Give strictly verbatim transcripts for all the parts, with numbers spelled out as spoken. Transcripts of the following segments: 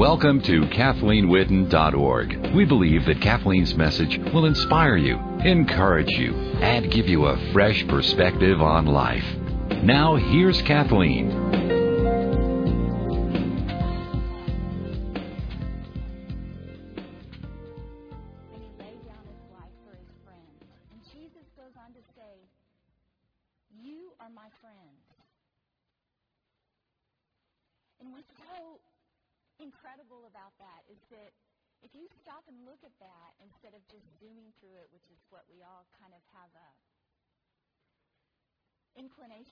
Welcome to Kathleen Whitten dot org. We believe that Kathleen's message will inspire you, encourage you, and give you a fresh perspective on life. Now, here's Kathleen.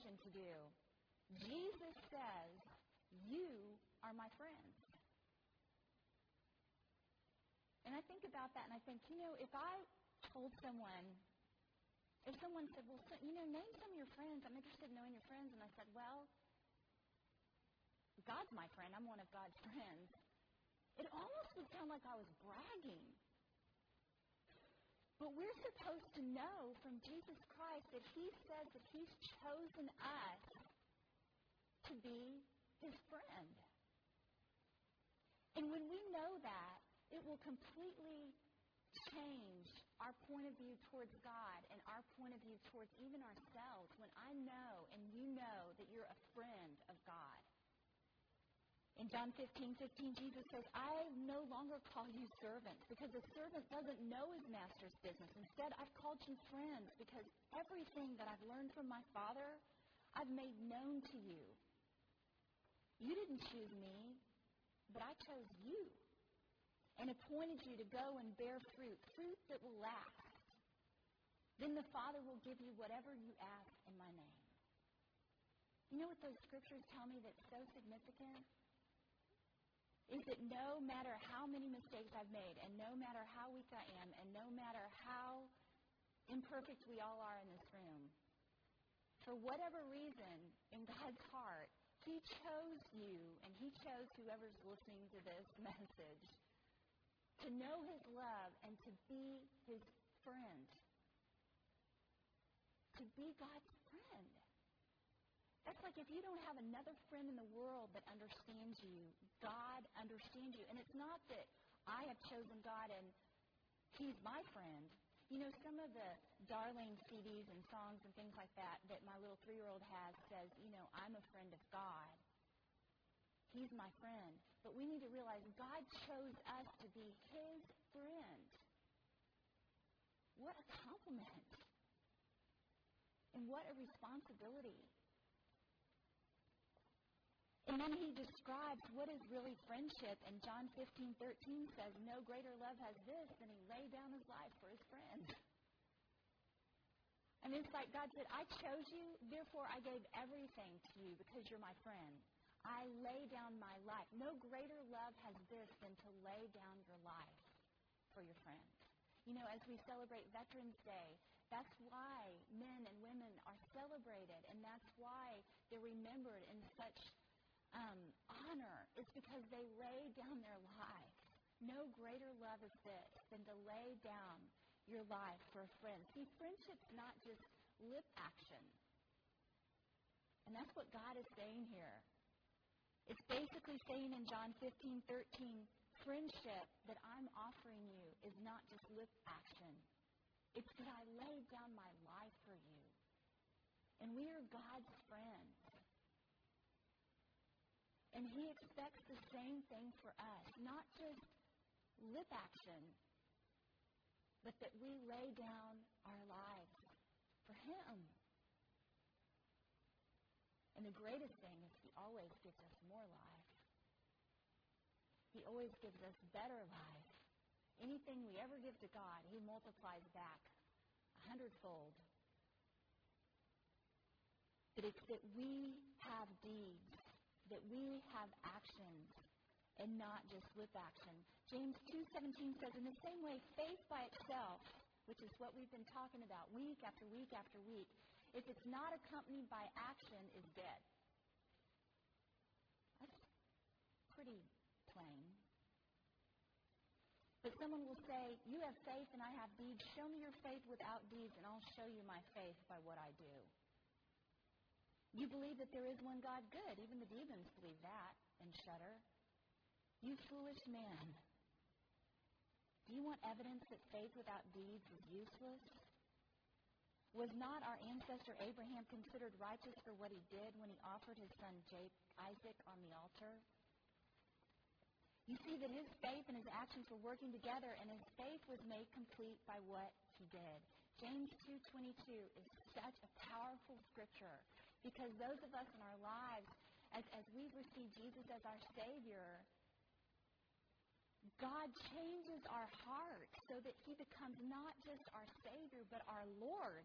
To do. Jesus says, you are my friends. And I think about that and I think, you know, if I told someone, if someone said, well, so, you know, name some of your friends. I'm interested in knowing your friends. And I said, well, God's my friend. I'm one of God's friends. It almost would sound like I was bragging. But we're supposed to know from Jesus Christ that he says that he's chosen us to be his friend. And when we know that, it will completely change our point of view towards God and our point of view towards even ourselves when I know and you know that you're a friend of God. In John fifteen fifteen, Jesus says, I no longer call you servants because the servant doesn't know his master's business. Instead, I've called you friends because everything that I've learned from my Father, I've made known to you. You didn't choose me, but I chose you and appointed you to go and bear fruit, fruit that will last. Then the Father will give you whatever you ask in my name. You know what those scriptures tell me that's so significant? Is that no matter how many mistakes I've made, and no matter how weak I am, and no matter how imperfect we all are in this room, for whatever reason, in God's heart, he chose you, and he chose whoever's listening to this message, to know his love and to be his friend. To be God's friend. That's like if you don't have another friend in the world that understands you, God understands you. And it's not that I have chosen God and he's my friend. You know, some of the darling C Ds and songs and things like that that my little three-year-old has says, you know, I'm a friend of God. He's my friend. But we need to realize God chose us to be his friend. What a compliment. And what a responsibility. And then he describes what is really friendship. And John fifteen thirteen says, no greater love has this than he laid down his life for his friends. And it's like God said, I chose you, therefore I gave everything to you because you're my friend. I lay down my life. No greater love has this than to lay down your life for your friends. You know, as we celebrate Veterans Day, that's why men and women are celebrated. And that's why they're remembered in such Um, honor is because they lay down their lives. No greater love is this than to lay down your life for a friend. See, friendship's not just lip action. And that's what God is saying here. It's basically saying in John fifteen thirteen, friendship that I'm offering you is not just lip action. It's that I laid down my life for you. And we are God's friends. And he expects the same thing for us, not just lip action, but that we lay down our lives for him. And the greatest thing is he always gives us more life. He always gives us better life. Anything we ever give to God, he multiplies back a hundredfold. But it's that we have deeds. That we have actions and not just lip action. James two seventeen says, in the same way, faith by itself, which is what we've been talking about week after week after week, if it's not accompanied by action, is dead. That's pretty plain. But someone will say, you have faith and I have deeds. Show me your faith without deeds and I'll show you my faith by what I do. You believe that there is one God, good. Even the demons believe that and shudder. You foolish man, do you want evidence that faith without deeds is useless? Was not our ancestor Abraham considered righteous for what he did when he offered his son Isaac on the altar? You see that his faith and his actions were working together, and his faith was made complete by what he did. James two twenty-two is such a powerful scripture, because those of us in our lives, as, as we've received Jesus as our Savior, God changes our heart so that he becomes not just our Savior, but our Lord.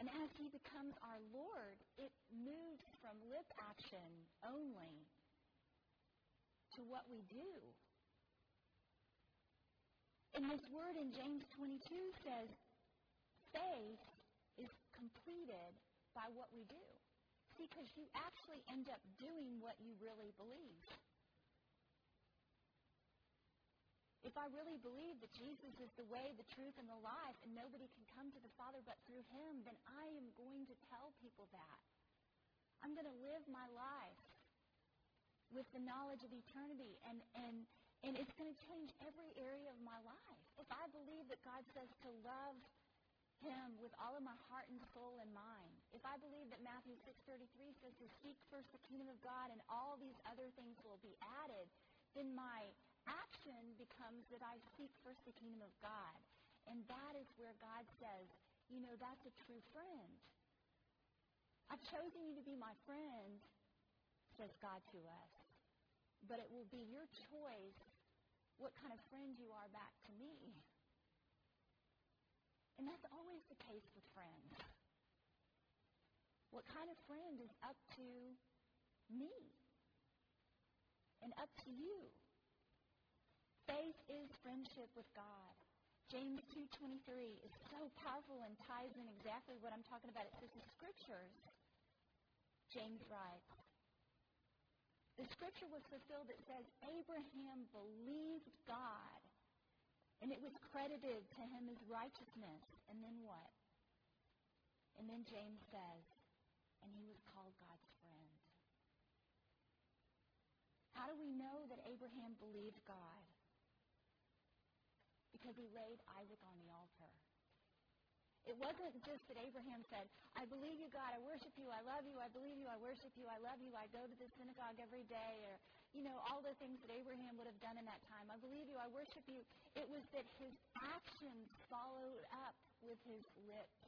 And as he becomes our Lord, it moves from lip action only to what we do. And this word in James twenty-two says, faith is completed by what we do. See, because you actually end up doing what you really believe. If I really believe that Jesus is the way, the truth, and the life, and nobody can come to the Father but through him, then I am going to tell people that. I'm going to live my life with the knowledge of eternity, and, and, and it's going to change every area of my life. If I believe that God says to love him with all of my heart and soul and mind, if I believe that Matthew six thirty-three says to seek first the kingdom of God and all these other things will be added, then my action becomes that I seek first the kingdom of God. And that is where God says, you know, that's a true friend. I've chosen you to be my friend, says God to us. But it will be your choice what kind of friend you are back to me. And that's always the case with friends. What kind of friend is up to me and up to you? Faith is friendship with God. James two twenty-three is so powerful and ties in exactly what I'm talking about. It says the scriptures, James writes, the scripture was fulfilled that says, Abraham believed God, and it was credited to him as righteousness. And then what? And then James says, and he was called God's friend. How do we know that Abraham believed God? Because he laid Isaac on the altar. It wasn't just that Abraham said, I believe you, God, I worship you, I love you, I believe you, I worship you, I love you, I go to the synagogue every day, or, you know, all the things that Abraham would have done in that time. I believe you, I worship you. It was that his actions followed up with his lips.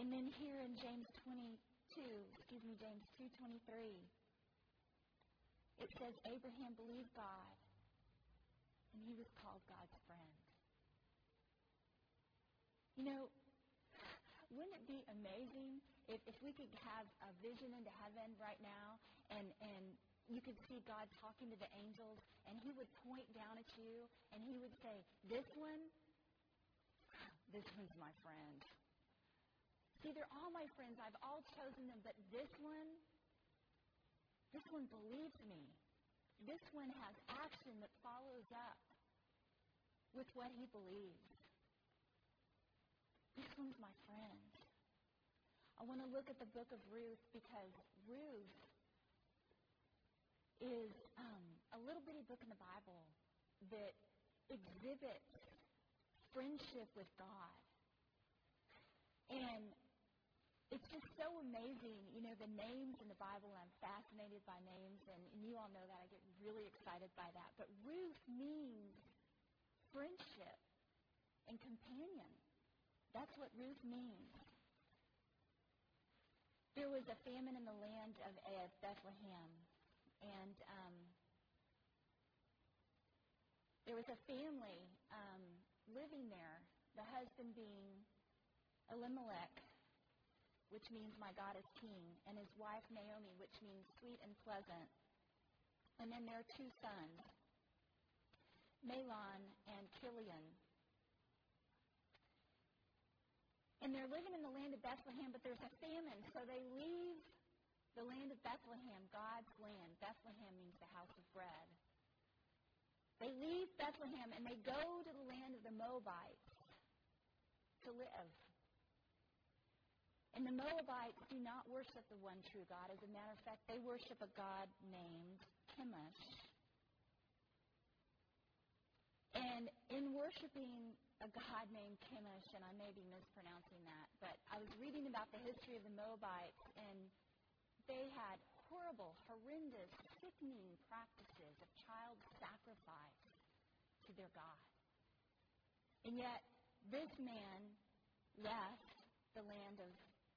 And then here in James twenty-two, excuse me, James two twenty-three, it says, Abraham believed God, and he was called God's friend. You know, wouldn't it be amazing if, if we could have a vision into heaven right now, and, and you could see God talking to the angels, and he would point down at you, and he would say, this one, this one's my friend. See, they're all my friends. I've all chosen them, but this one, this one believes me. This one has action that follows up with what he believes. This one's my friend. I want to look at the book of Ruth, because Ruth is um, a little bitty book in the Bible that exhibits friendship with God. And it's just so amazing, you know, the names in the Bible, and I'm fascinated by names, and, and you all know that. I get really excited by that. But Ruth means friendship and companion. That's what Ruth means. There was a famine in the land of Bethlehem, and um, there was a family um, living there, the husband being Elimelech, which means my God is king, and his wife Naomi, which means sweet and pleasant. And then their two sons, Mahlon and Chilion. And they're living in the land of Bethlehem, but there's a famine, so they leave the land of Bethlehem, God's land. Bethlehem means the house of bread. They leave Bethlehem, and they go to the land of the Moabites to live. And the Moabites do not worship the one true God. As a matter of fact, they worship a god named Chemosh. And in worshiping a god named Chemosh, and I may be mispronouncing that, but I was reading about the history of the Moabites, and they had horrible, horrendous, sickening practices of child sacrifice to their god. And yet, this man left the land of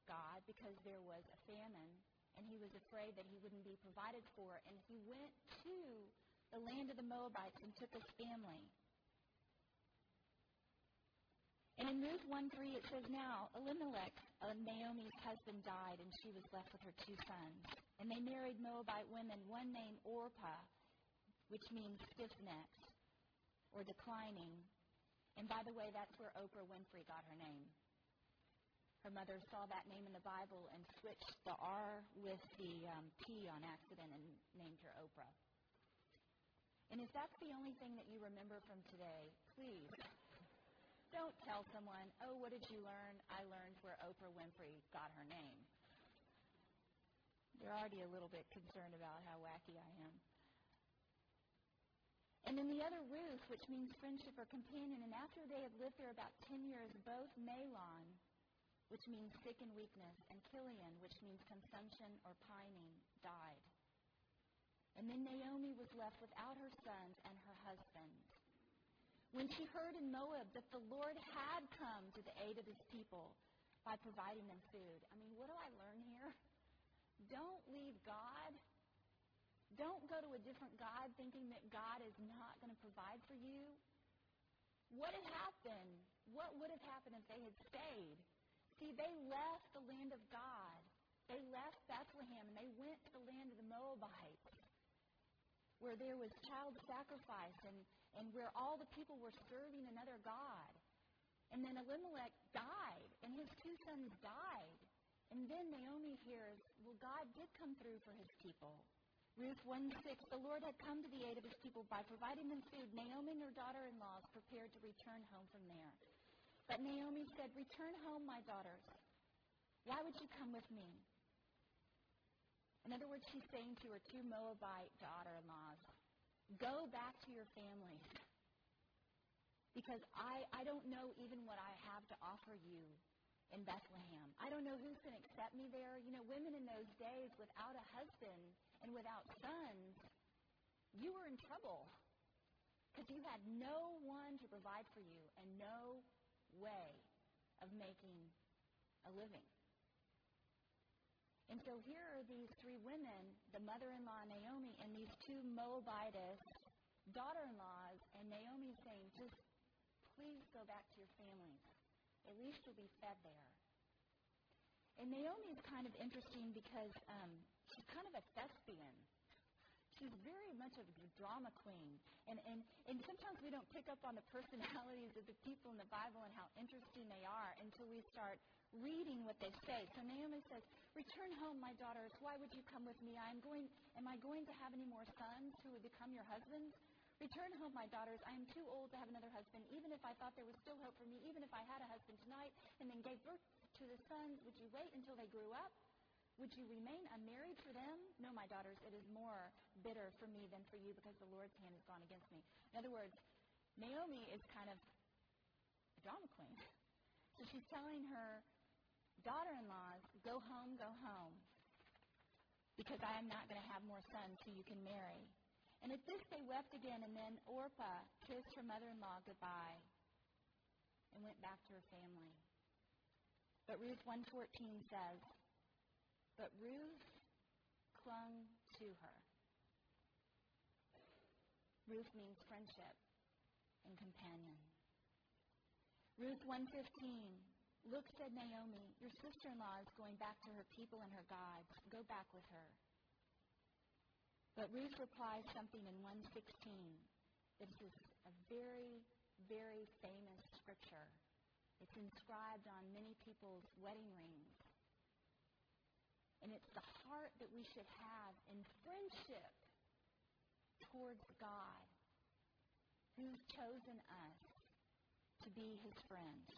God because there was a famine, and he was afraid that he wouldn't be provided for, and he went to the land of the Moabites and took his family. And in Ruth one three, it says, Now Elimelech, Naomi's husband, died, and she was left with her two sons. And they married Moabite women, one named Orpah, which means stiff-necked, or declining. And by the way, that's where Oprah Winfrey got her name. Her mother saw that name in the Bible and switched the R with the um, P on accident and named her Oprah. And if that's the only thing that you remember from today, please don't tell someone, oh, what did you learn? I learned where Oprah Winfrey got her name. They're already a little bit concerned about how wacky I am. And then the other Ruth, which means friendship or companion, and after they had lived there about ten years, both Mahlon, which means sick and weakness, and Chilion, which means consumption or pining, died. And then Naomi was left without her sons and her husband. When she heard in Moab that the Lord had come to the aid of his people by providing them food. I mean, what do I learn here? Don't leave God. Don't go to a different God thinking that God is not going to provide for you. What had happened? What would have happened if they had stayed? See, they left the land of God. They left Bethlehem and they went to the land of the Moabites, where there was child sacrifice and, and where all the people were serving another god. And then Elimelech died, and his two sons died. And then Naomi hears, well, God did come through for his people. Ruth one six, the Lord had come to the aid of his people by providing them food. Naomi and her daughter-in-law prepared to return home from there. But Naomi said, Return home, my daughters. Why would you come with me? In other words, she's saying to her two Moabite daughter-in-laws, go back to your families, because I, I don't know even what I have to offer you in Bethlehem. I don't know who's going to accept me there. You know, women in those days without a husband and without sons, you were in trouble because you had no one to provide for you and no way of making a living. And so here are these three women, the mother-in-law Naomi and these two Moabitess daughter-in-laws, and Naomi saying, just please go back to your families. At least you'll be fed there. And Naomi is kind of interesting because um, she's kind of a thespian. She's very much a drama queen. And, and, and sometimes we don't pick up on the personalities of the people in the Bible and how interesting they are until we start reading what they say. So Naomi says, Return home, my daughters. Why would you come with me? I am going. Am I going to have any more sons who would become your husbands? Return home, my daughters. I am too old to have another husband. Even if I thought there was still hope for me, even if I had a husband tonight and then gave birth to the sons, would you wait until they grew up? Would you remain unmarried for them? No, my daughters, it is more bitter for me than for you, because the Lord's hand has gone against me. In other words, Naomi is kind of a drama queen. So she's telling her daughter-in-laws, go home, go home, because I am not going to have more sons who you can marry. And at this they wept again, and then Orpah kissed her mother-in-law goodbye and went back to her family. But Ruth one fourteen says, But Ruth clung to her. Ruth means friendship and companion. Ruth one fifteen. Look, said Naomi, your sister-in-law is going back to her people and her gods. Go back with her. But Ruth replies something in one sixteen. This is a very, very famous scripture. It's inscribed on many people's wedding rings. And it's the heart that we should have in friendship towards God, who's chosen us to be his friends.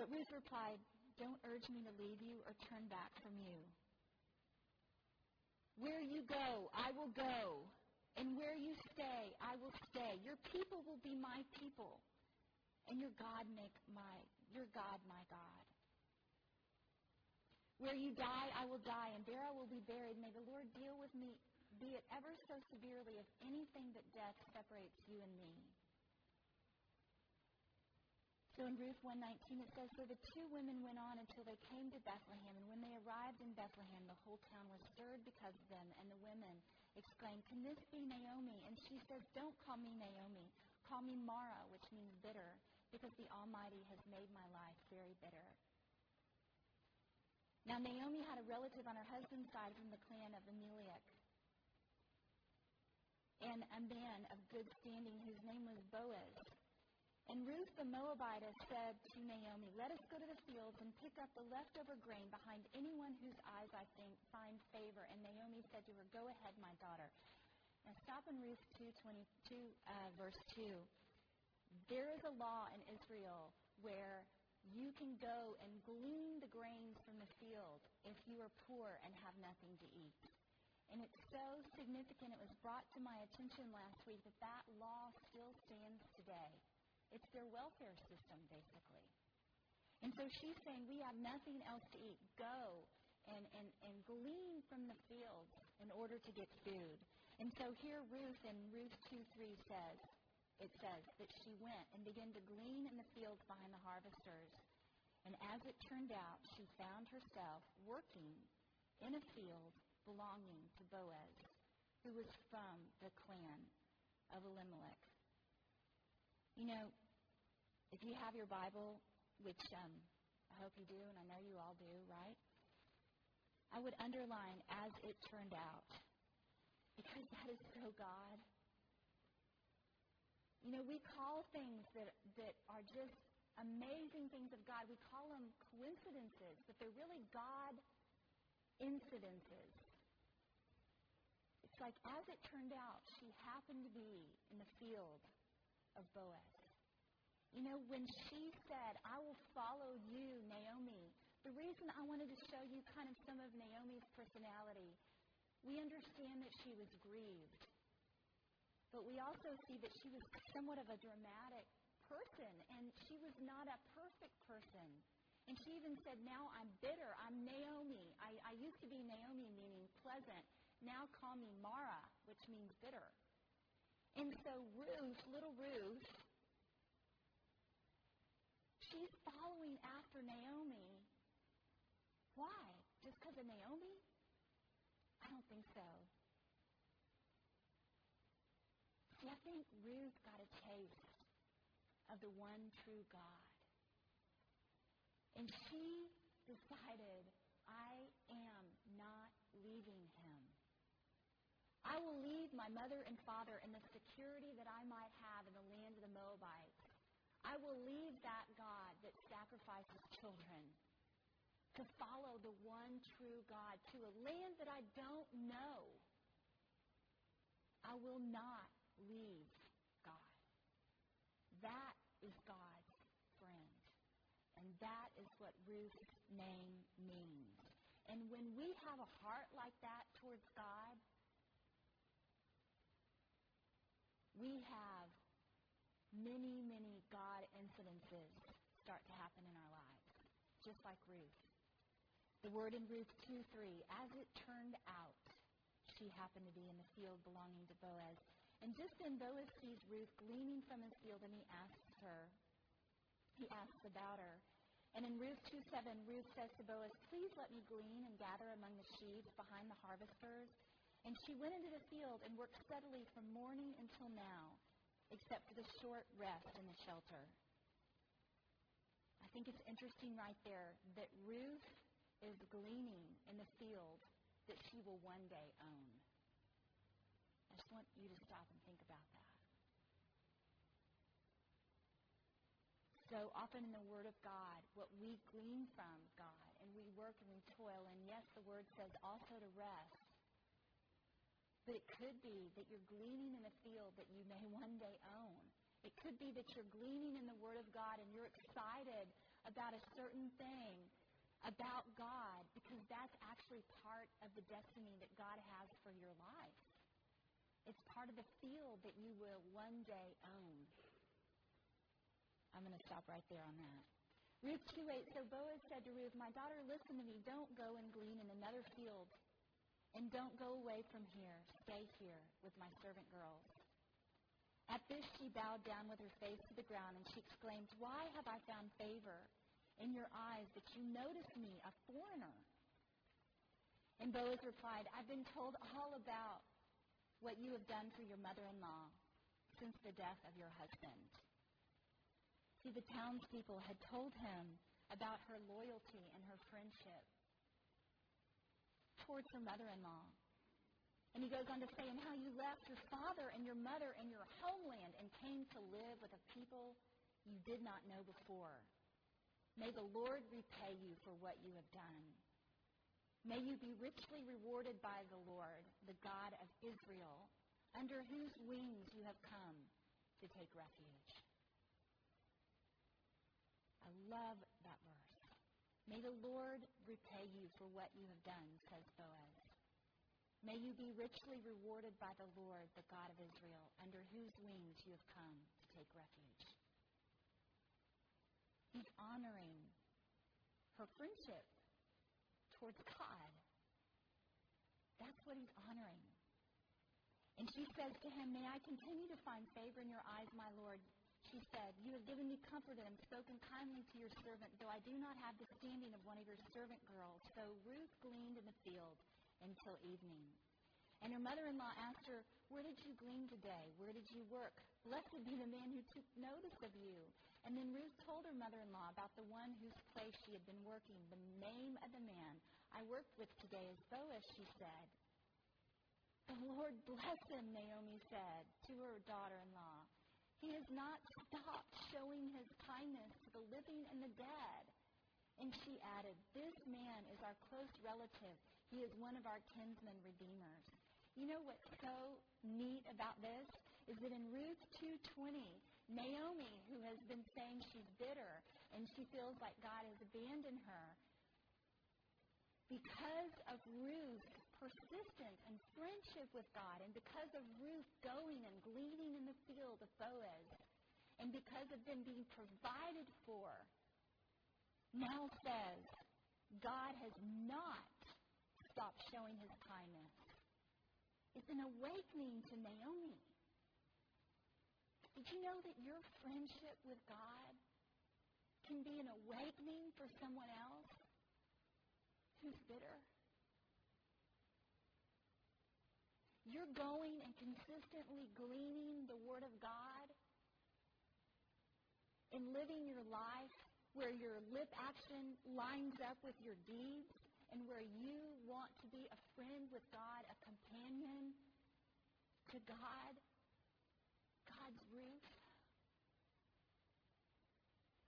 But Ruth replied, "Don't urge me to leave you or turn back from you. Where you go, I will go. And where you stay, I will stay. Your people will be my people. And your God make my your God my God. Where you die, I will die, and there I will be buried. May the Lord deal with me, be it ever so severely, if anything but death separates you and me." So in Ruth one nineteen it says, "So the two women went on until they came to Bethlehem, and when they arrived in Bethlehem, the whole town was stirred because of them, and the women exclaimed, 'Can this be Naomi?' And she says, 'Don't call me Naomi. Call me Mara,' which means bitter, because the Almighty has made my life very bitter." Now Naomi had a relative on her husband's side from the clan of Elimelech, and a man of good standing whose name was Boaz. And Ruth the Moabitess said to Naomi, "Let us go to the fields and pick up the leftover grain behind anyone whose eyes I think find favor." And Naomi said to her, "Go ahead, my daughter." Now stop in Ruth two twenty-two, uh, verse two. There is a law in Israel where you can go and glean the grains from the field if you are poor and have nothing to eat. And it's so significant. It was brought to my attention last week that that law still stands today. It's their welfare system, basically. And so she's saying, we have nothing else to eat. Go and, and, and glean from the fields in order to get food. And so here Ruth in Ruth two three says, it says that she went and began to glean in the fields behind the harvesters. And as it turned out, she found herself working in a field belonging to Boaz, who was from the clan of Elimelech. You know, if you have your Bible, which um, I hope you do, and I know you all do, right? I would underline, "as it turned out," because that is so God. You know, we call things that, that are just amazing things of God, we call them coincidences, but they're really God incidences. It's like, as it turned out, she happened to be in the field of Boaz. You know, when she said, "I will follow you, Naomi," the reason I wanted to show you kind of some of Naomi's personality, we understand that she was grieved. But we also see that she was somewhat of a dramatic person, and she was not a perfect person. And she even said, "Now I'm bitter. I'm Naomi. I, I used to be Naomi, meaning pleasant. Now call me Mara," which means bitter. And so Ruth, little Ruth, she's following after Naomi. Why? Just because of Naomi? I don't think so. See, I think Ruth got a taste of the one true God. And she decided, "I am not leaving him. I will leave my mother and father and the security that I might have in the land of the Moabites. I will leave that God that sacrifices children to follow the one true God to a land that I don't know. I will not leave God." That is God's friend. And that is what Ruth's name means. And when we have a heart like that towards God, we have many, many God incidences start to happen in our lives, just like Ruth. The word in Ruth two three, "as it turned out, she happened to be in the field belonging to Boaz." And just then Boaz sees Ruth gleaning from his field, and he asks her, he asks about her. And in Ruth two seven, Ruth says to Boaz, "Please let me glean and gather among the sheaves behind the harvesters." And she went into the field and worked steadily from morning until now, except for the short rest in the shelter. I think it's interesting right there that Ruth is gleaning in the field that she will one day own. I just want you to stop and think about that. So often in the Word of God, what we glean from God, and we work and we toil, and yes, the Word says also to rest. But it could be that you're gleaning in a field that you may one day own. It could be that you're gleaning in the Word of God and you're excited about a certain thing, about God, because that's actually part of the destiny that God has for your life. It's part of the field that you will one day own. I'm going to stop right there on that. Ruth two eight, so Boaz said to Ruth, my daughter, listen to me. Don't go and glean in another field. And don't go away from here. Stay here with my servant girls. At this she bowed down with her face to the ground, and she exclaimed, why have I found favor in your eyes that you notice me, a foreigner? And Boaz replied, I've been told all about what you have done for your mother-in-law since the death of your husband. See, the townspeople had told him about her loyalty and her friendship towards her mother-in-law. And he goes on to say, and how you left your father and your mother and your homeland and came to live with a people you did not know before. May the Lord repay you for what you have done. May you be richly rewarded by the Lord, the God of Israel, under whose wings you have come to take refuge. I love that verse. May the Lord repay you for what you have done, says Boaz. May you be richly rewarded by the Lord, the God of Israel, under whose wings you have come to take refuge. He's honoring her friendship towards God. That's what he's honoring. And she says to him, may I continue to find favor in your eyes, my Lord? She said, you have given me comfort and have spoken kindly to your servant, though I do not have the standing of one of your servant girls. So Ruth gleaned in the field until evening. And her mother-in-law asked her, where did you glean today? Where did you work? Blessed be the man who took notice of you. And then Ruth told her mother-in-law about the one whose place she had been working. The name of the man I worked with today is Boaz, she said. The Lord bless him, Naomi said to her daughter-in-law. He has not stopped showing his kindness to the living and the dead. And she added, this man is our close relative. He is one of our kinsmen redeemers. You know what's so neat about this is that in Ruth two twenty, Naomi, who has been saying she's bitter and she feels like God has abandoned her, because of Ruth's persistence and friendship with God, and because of Ruth going and gleaning in the field of Boaz, and because of them being provided for, now says, God has not stopped showing his kindness. It's an awakening to Naomi. Did you know that your friendship with God can be an awakening for someone else who's bitter? You're going and consistently gleaning the Word of God and living your life where your lip action lines up with your deeds, and where you want to be a friend with God, a companion to God, God's Ruth.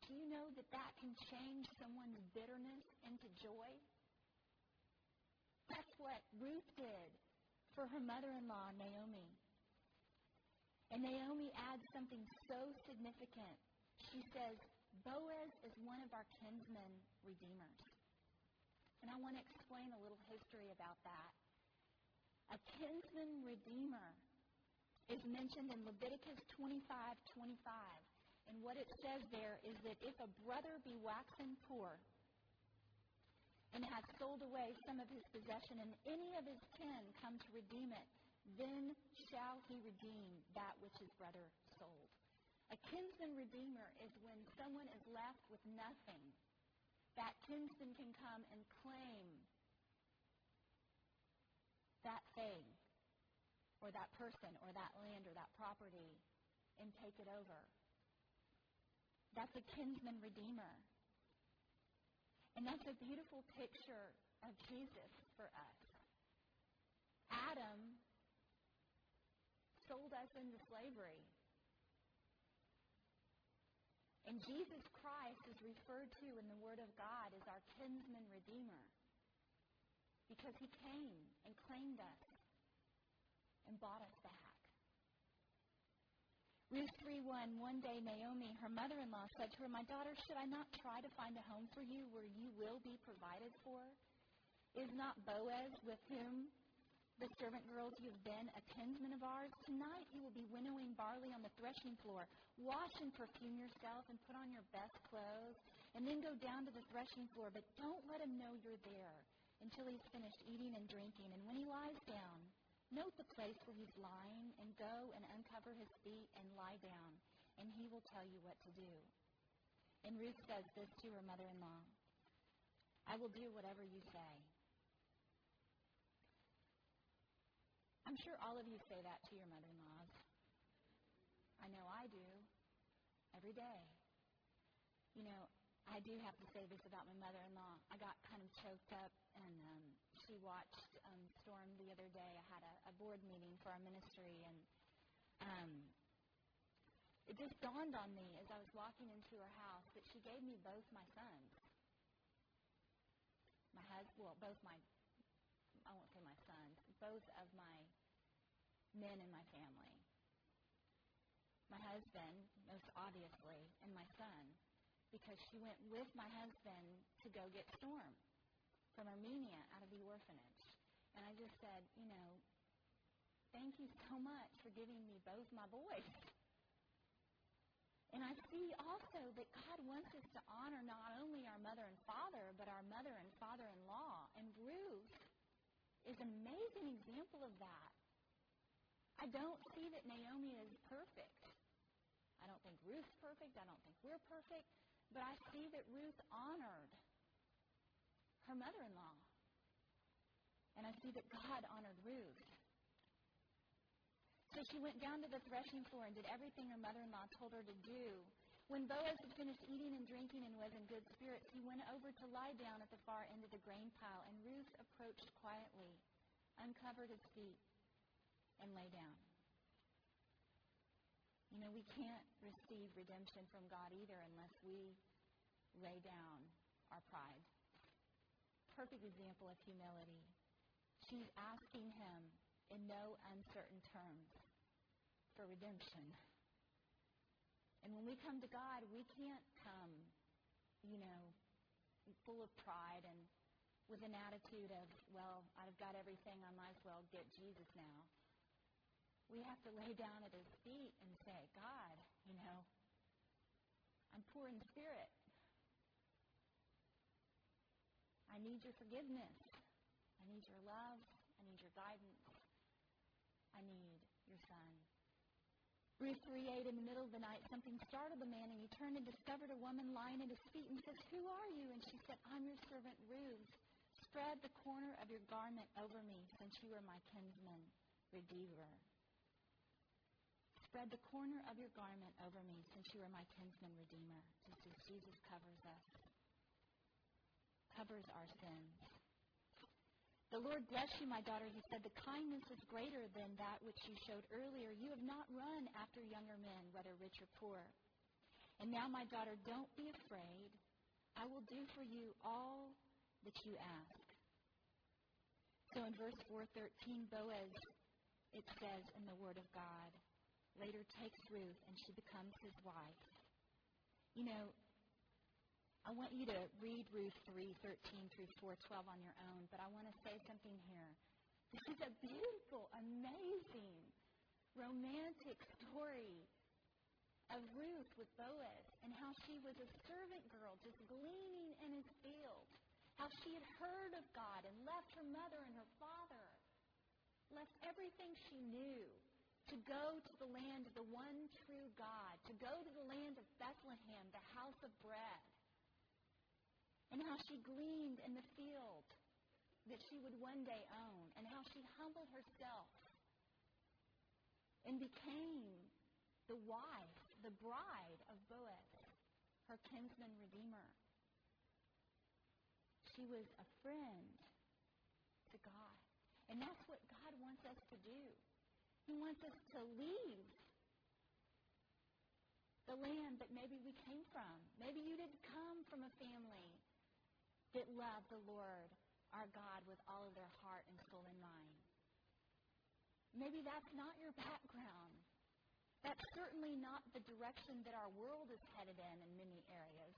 Do you know that that can change someone's bitterness into joy? That's what Ruth did for her mother-in-law, Naomi. And Naomi adds something so significant. She says, Boaz is one of our kinsmen redeemers. And I want to explain a little history about that. A kinsman redeemer is mentioned in Leviticus twenty-five twenty-five. And what it says there is that if a brother be waxen poor and hath sold away some of his possession, and any of his kin come to redeem it, then shall he redeem that which his brother sold. A kinsman redeemer is when someone is left with nothing. That kinsman can come and claim that thing or that person or that land or that property and take it over. That's a kinsman redeemer. And that's a beautiful picture of Jesus for us. Adam sold us into slavery. And Jesus Christ is referred to in the Word of God as our kinsman redeemer, because he came and claimed us and bought us back. Ruth three one, one day Naomi, her mother-in-law, said to her, "My daughter, should I not try to find a home for you where you will be provided for? Is not Boaz, with whom the servant girls you have been, a kinsman of ours? Tonight you will be winnowing barley on the threshing floor. Wash and perfume yourself and put on your best clothes, and then go down to the threshing floor. But don't let him know you're there until he's finished eating and drinking. And when he lies down, note the place where he's lying, and go and uncover his feet and lie down, and he will tell you what to do." And Ruth says this to her mother-in-law, "I will do whatever you say." I'm sure all of you say that to your mother-in-laws. I know I do, every day. You know, I do have to say this about my mother-in-law. I got kind of choked up, and um, she watched um, Storm the other day. I had a, a board meeting for our ministry, and um, it just dawned on me as I was walking into her house that she gave me both my sons. My husband, well, both my, I won't say my sons, both of my men in my family. My husband, most obviously, and my son, because she went with my husband to go get Storm from Armenia out of the orphanage. And I just said, you know, thank you so much for giving me both my boys. And I see also that God wants us to honor not only our mother and father, but our mother and father-in-law. And Ruth is an amazing example of that. I don't see that Naomi is perfect. I don't think Ruth's perfect. I don't think we're perfect. But I see that Ruth honored her mother-in-law. And I see that God honored Ruth. So she went down to the threshing floor and did everything her mother-in-law told her to do. When Boaz had finished eating and drinking and was in good spirits, he went over to lie down at the far end of the grain pile, and Ruth approached quietly, uncovered his feet, and lay down. You know, we can't receive redemption from God either unless we lay down our pride. Perfect example of humility. She's asking him in no uncertain terms for redemption. And when we come to God, we can't come, you know, full of pride and with an attitude of, well, I've got everything, I might as well get Jesus now. We have to lay down at his feet and say, God, you know, I'm poor in spirit. I need your forgiveness. I need your love. I need your guidance. I need your son. Ruth three eight, in the middle of the night, something startled the man, and he turned and discovered a woman lying at his feet and says, "Who are you?" And she said, "I'm your servant Ruth. Spread the corner of your garment over me, since you are my kinsman, redeemer. Spread the corner of your garment over me, since you are my kinsman, redeemer." Just as Jesus covers us, covers our sins. "The Lord bless you, my daughter," he said. "The kindness is greater than that which you showed earlier. You have not run after younger men, whether rich or poor. And now, my daughter, don't be afraid. I will do for you all that you ask." So in verse four thirteen, Boaz, it says in the Word of God, later takes Ruth and she becomes his wife. You know, I want you to read Ruth three thirteen through four twelve on your own, but I want to say something here. This is a beautiful, amazing, romantic story of Ruth with Boaz, and how she was a servant girl just gleaning in his field, how she had heard of God and left her mother and her father, left everything she knew to go to the land of the one true God, to go to the land of Bethlehem, the house of bread. And how she gleaned in the field that she would one day own. And how she humbled herself and became the wife, the bride of Boaz, her kinsman redeemer. She was a friend to God. And that's what God wants us to do. He wants us to leave the land that maybe we came from. Maybe you didn't come from a family that loved the Lord, our God, with all of their heart and soul and mind. Maybe that's not your background. That's certainly not the direction that our world is headed in in many areas.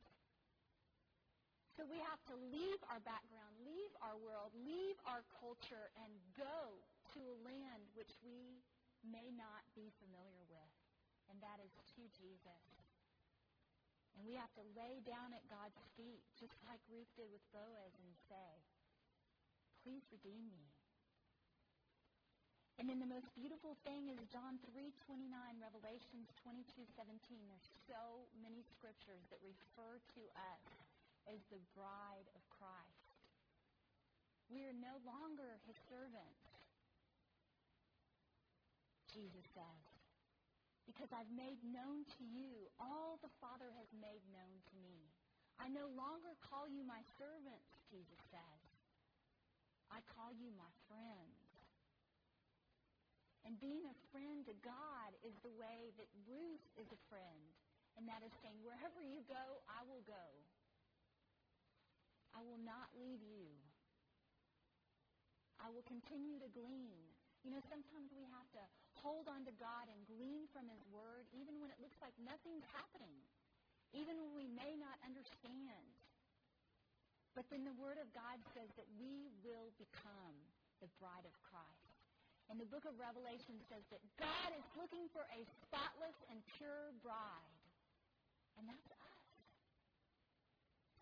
So we have to leave our background, leave our world, leave our culture, and go to a land which we may not be familiar with, and that is to Jesus. And we have to lay down at God's feet, just like Ruth did with Boaz, and say, please redeem me. And then the most beautiful thing is John three twenty-nine, Revelations twenty-two seventeen. There's so many scriptures that refer to us as the bride of Christ. We are no longer his servants, Jesus says, because I've made known to you all the Father has made known to me. I no longer call you my servants, Jesus says. I call you my friends. And being a friend to God is the way that Ruth is a friend. And that is saying, wherever you go, I will go. I will not leave you. I will continue to glean. You know, sometimes we have to hold on to God and glean from his word, even when it looks like nothing's happening, even when we may not understand. But then the word of God says that we will become the bride of Christ. And the book of Revelation says that God is looking for a spotless and pure bride. And that's us.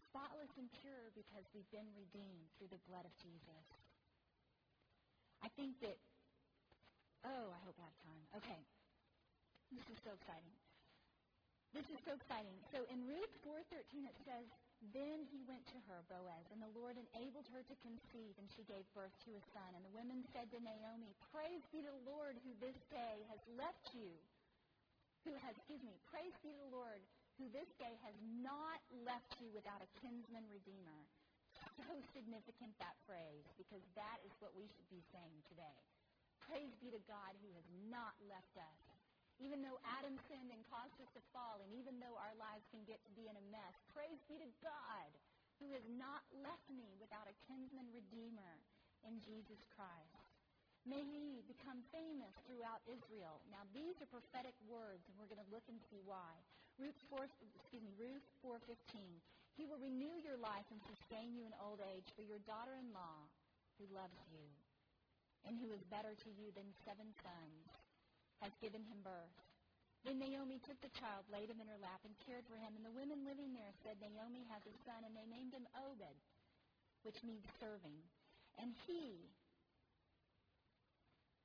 Spotless and pure because we've been redeemed through the blood of Jesus. I think that, oh, I hope I have time. Okay. This is so exciting. This is so exciting. So in Ruth four thirteen it says, then he went to her, Boaz, and the Lord enabled her to conceive, and she gave birth to a son. And the women said to Naomi, praise be to the Lord who this day has left you, who has, excuse me, praise be to the Lord who this day has not left you without a kinsman redeemer. So significant, that phrase, because that is what we should be saying today. Praise be to God who has not left us. Even though Adam sinned and caused us to fall, and even though our lives can get to be in a mess, praise be to God who has not left me without a kinsman redeemer in Jesus Christ. May he become famous throughout Israel. Now these are prophetic words, and we're going to look and see why. Ruth four, excuse me, Ruth four fifteen. He will renew your life and sustain you in old age for your daughter-in-law who loves you and who is better to you than seven sons has given him birth. Then Naomi took the child, laid him in her lap, and cared for him. And the women living there said, Naomi has a son, and they named him Obed, which means serving. And he,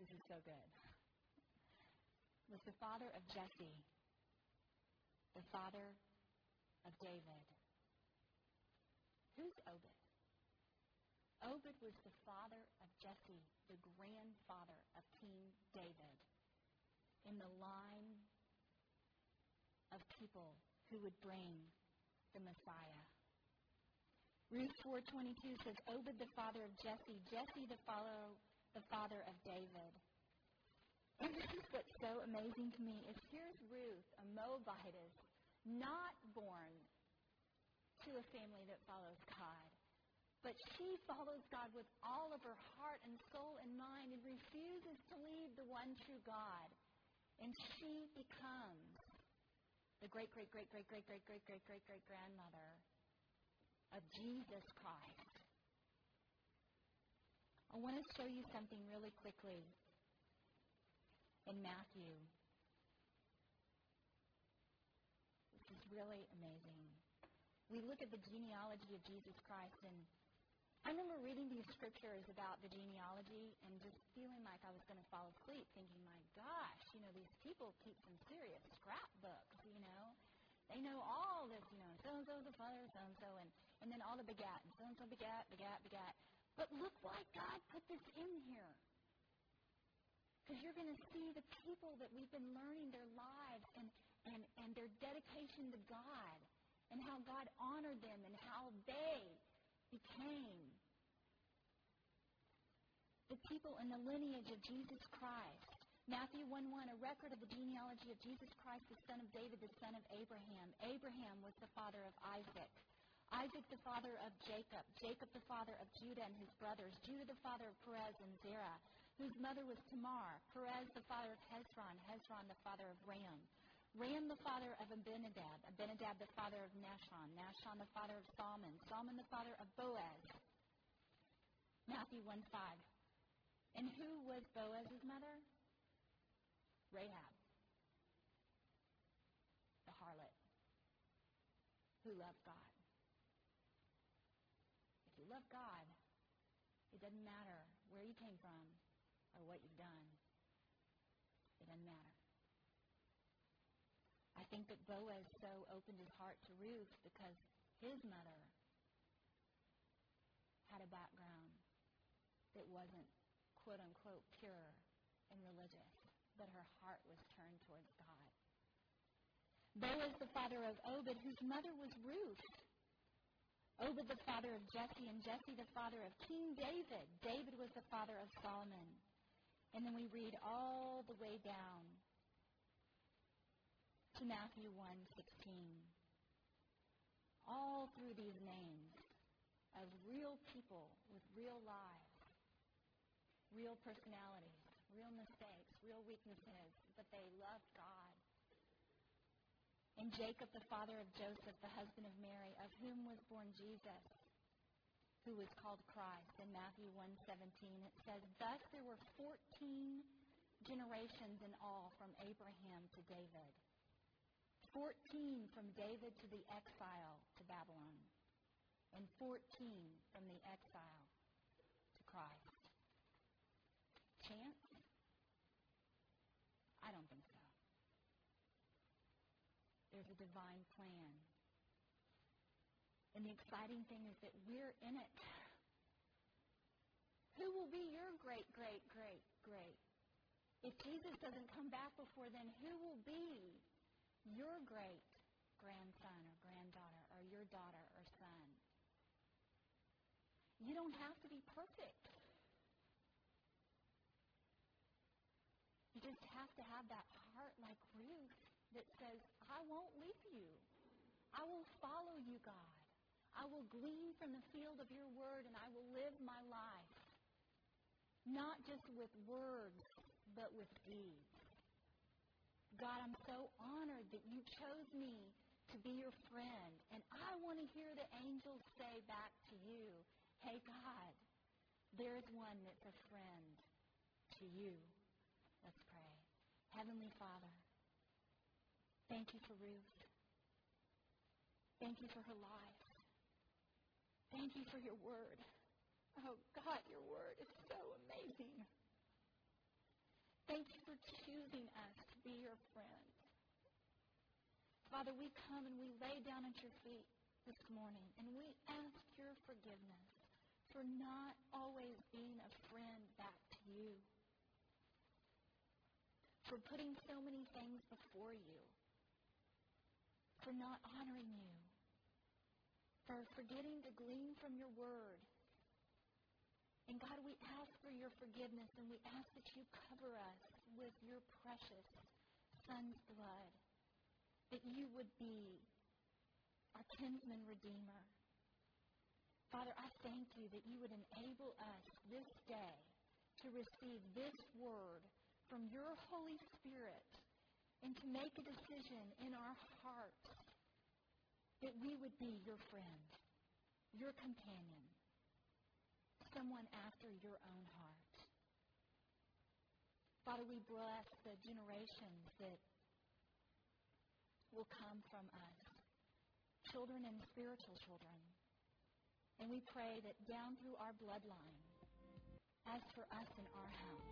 this is so good, was the father of Jesse, the father of David. Who's Obed? Obed was the father of Jesse, the grandfather of King David, in the line of people who would bring the Messiah. Ruth four twenty-two says, Obed the father of Jesse, Jesse the father, the father of David. And this is what's so amazing to me is here's Ruth, a Moabitess, not born to a family that follows God. But she follows God with all of her heart and soul and mind and refuses to leave the one true God. And she becomes the great, great, great, great, great, great, great, great, great, great grandmother of Jesus Christ. I want to show you something really quickly in Matthew. This is really amazing. We look at the genealogy of Jesus Christ, and I remember reading these scriptures about the genealogy and just feeling like I was going to fall asleep, thinking, my gosh, you know, these people keep some serious scrapbooks, you know. They know all this, you know, so-and-so's the father, so-and-so, and, and then all the begat, and so-and-so begat, begat, begat. But look why God put this in here. Because you're going to see the people that we've been learning their lives and, and, and their dedication to God, and how God honored them, and how they became the people in the lineage of Jesus Christ. Matthew one one, a record of the genealogy of Jesus Christ, the son of David, the son of Abraham. Abraham was the father of Isaac. Isaac, the father of Jacob. Jacob, the father of Judah and his brothers. Judah, the father of Perez and Zerah. whose mother was Tamar, Perez the father of Hezron, Hezron the father of Ram, Ram the father of Abinadab, Abinadab the father of Nashon, Nashon the father of Salmon, Salmon the father of Boaz. Matthew one five. And who was Boaz's mother? Rahab, the harlot who loved God. If you love God, it doesn't matter where you came from or what you've done. It doesn't matter. I think that Boaz so opened his heart to Ruth because his mother had a background that wasn't, quote unquote, pure and religious, but her heart was turned towards God. Boaz the father of Obed, whose mother was Ruth. Obed the father of Jesse, and Jesse the father of King David. David was the father of Solomon. And then we read all the way down to Matthew one sixteen. All through these names of real people with real lives, real personalities, real mistakes, real weaknesses, but they loved God. And Jacob, the father of Joseph, the husband of Mary, of whom was born Jesus, who was called Christ. In Matthew one seventeen, it says, thus there were fourteen generations in all from Abraham to David. fourteen from David to the exile to Babylon. And fourteen from the exile to Christ. Chance? I don't think so. There's a divine plan. And the exciting thing is that we're in it. Who will be your great, great, great, great? If Jesus doesn't come back before then, who will be your great grandson or granddaughter or your daughter or son? You don't have to be perfect. You just have to have that heart like Ruth that says, I won't leave you. I will follow you, God. I will glean from the field of your word, and I will live my life, not just with words, but with deeds. God, I'm so honored that you chose me to be your friend, and I want to hear the angels say back to you, hey, God, there's one that's a friend to you. Let's pray. Heavenly Father, thank you for Ruth. Thank you for her life. Thank you for your word. Oh, God, your word is so amazing. Thank you for choosing us to be your friends. Father, we come and we lay down at your feet this morning, and we ask your forgiveness for not always being a friend back to you, for putting so many things before you, for not honoring you, for forgetting to glean from your word. And God, we ask for your forgiveness, and we ask that you cover us with your precious Son's blood, that you would be our kinsman redeemer. Father, I thank you that you would enable us this day to receive this word from your Holy Spirit, and to make a decision in our hearts that we would be your friend, your companion, someone after your own heart. Father, we bless the generations that will come from us, children and spiritual children. And we pray that down through our bloodline, as for us in our house.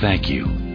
Thank you.